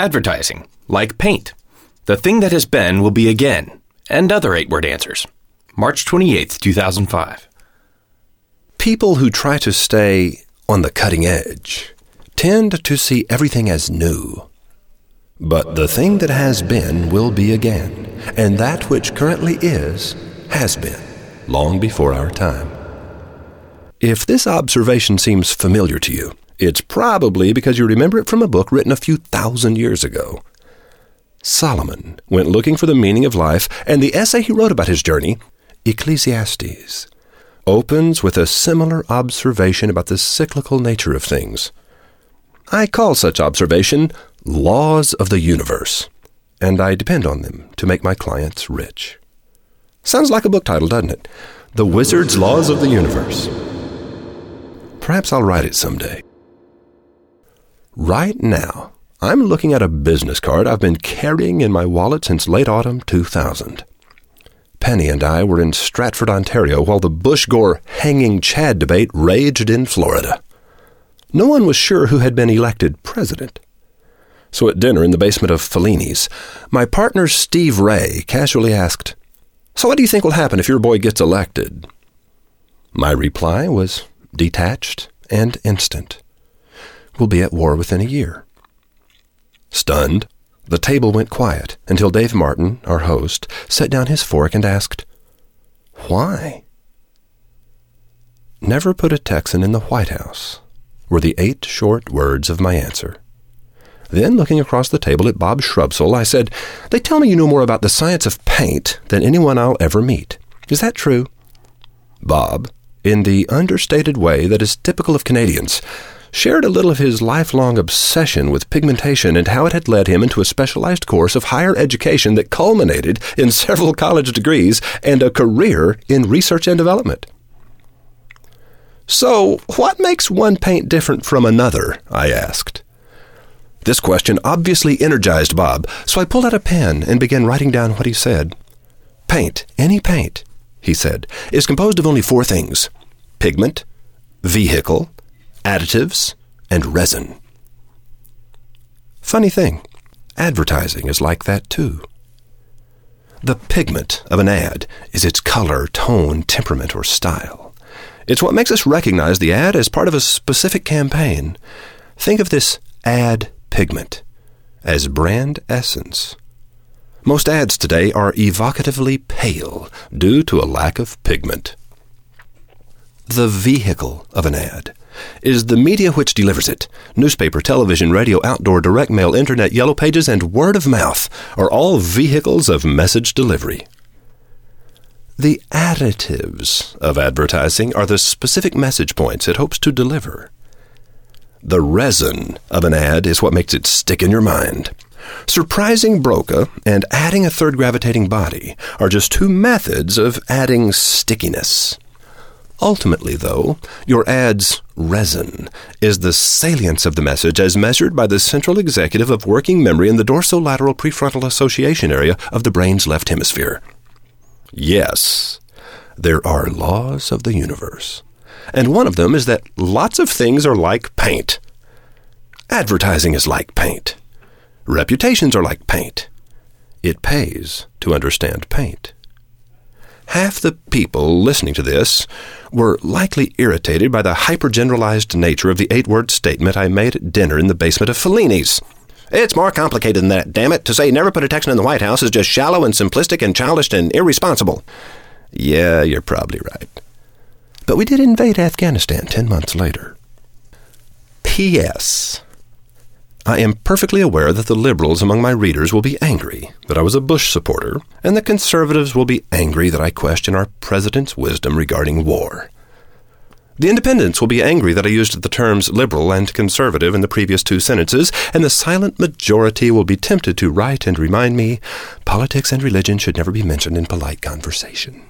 Advertising, like paint. The thing that has been will be again, and other 8-word answers. March 28, 2005. People who try to stay on the cutting edge tend to see everything as new. But the thing that has been will be again, and that which currently is has been long before our time. If this observation seems familiar to you, it's probably because you remember it from a book written a few thousand years ago. Solomon went looking for the meaning of life, and the essay he wrote about his journey, Ecclesiastes, opens with a similar observation about the cyclical nature of things. I call such observation laws of the universe, and I depend on them to make my clients rich. Sounds like a book title, doesn't it? The Wizard's Laws of the Universe. Perhaps I'll write it someday. Right now, I'm looking at a business card I've been carrying in my wallet since late autumn 2000. Penny and I were in Stratford, Ontario, while the Bush-Gore-Hanging-Chad debate raged in Florida. No one was sure who had been elected president. So at dinner in the basement of Fellini's, my partner Steve Ray casually asked, "So what do you think will happen if your boy gets elected?" My reply was detached and instant. "We'll be at war within a year." Stunned, the table went quiet until Dave Martin, our host, set down his fork and asked, "Why?" "Never put a Texan in the White House," were the 8 short words of my answer. Then, looking across the table at Bob Shrubsole, I said, "They tell me you know more about the science of paint than anyone I'll ever meet. Is that true?" Bob, in the understated way that is typical of Canadians, shared a little of his lifelong obsession with pigmentation and how it had led him into a specialized course of higher education that culminated in several college degrees and a career in research and development. "So, what makes one paint different from another?" I asked. This question obviously energized Bob, so I pulled out a pen and began writing down what he said. "Paint, any paint," he said, "is composed of only 4 things: pigment, vehicle, additives, and resin." Funny thing, advertising is like that too. The pigment of an ad is its color, tone, temperament, or style. It's what makes us recognize the ad as part of a specific campaign. Think of this ad pigment as brand essence. Most ads today are evocatively pale due to a lack of pigment. The vehicle of an ad is the media which delivers it. Newspaper, television, radio, outdoor, direct mail, internet, yellow pages, and word of mouth are all vehicles of message delivery. The additives of advertising are the specific message points it hopes to deliver. The resin of an ad is what makes it stick in your mind. Surprising Broca and adding a third gravitating body are just 2 methods of adding stickiness. Ultimately, though, your ad's resin is the salience of the message as measured by the central executive of working memory in the dorsolateral prefrontal association area of the brain's left hemisphere. Yes, there are laws of the universe, and one of them is that lots of things are like paint. Advertising is like paint. Reputations are like paint. It pays to understand paint. Half the people listening to this were likely irritated by the hyper-generalized nature of the 8-word statement I made at dinner in the basement of Fellini's. "It's more complicated than that, damn it. To say never put a Texan in the White House is just shallow and simplistic and childish and irresponsible." Yeah, you're probably right. But we did invade Afghanistan 10 months later. P.S. I am perfectly aware that the liberals among my readers will be angry that I was a Bush supporter, and the conservatives will be angry that I question our president's wisdom regarding war. The independents will be angry that I used the terms liberal and conservative in the previous 2 sentences, and the silent majority will be tempted to write and remind me, politics and religion should never be mentioned in polite conversation.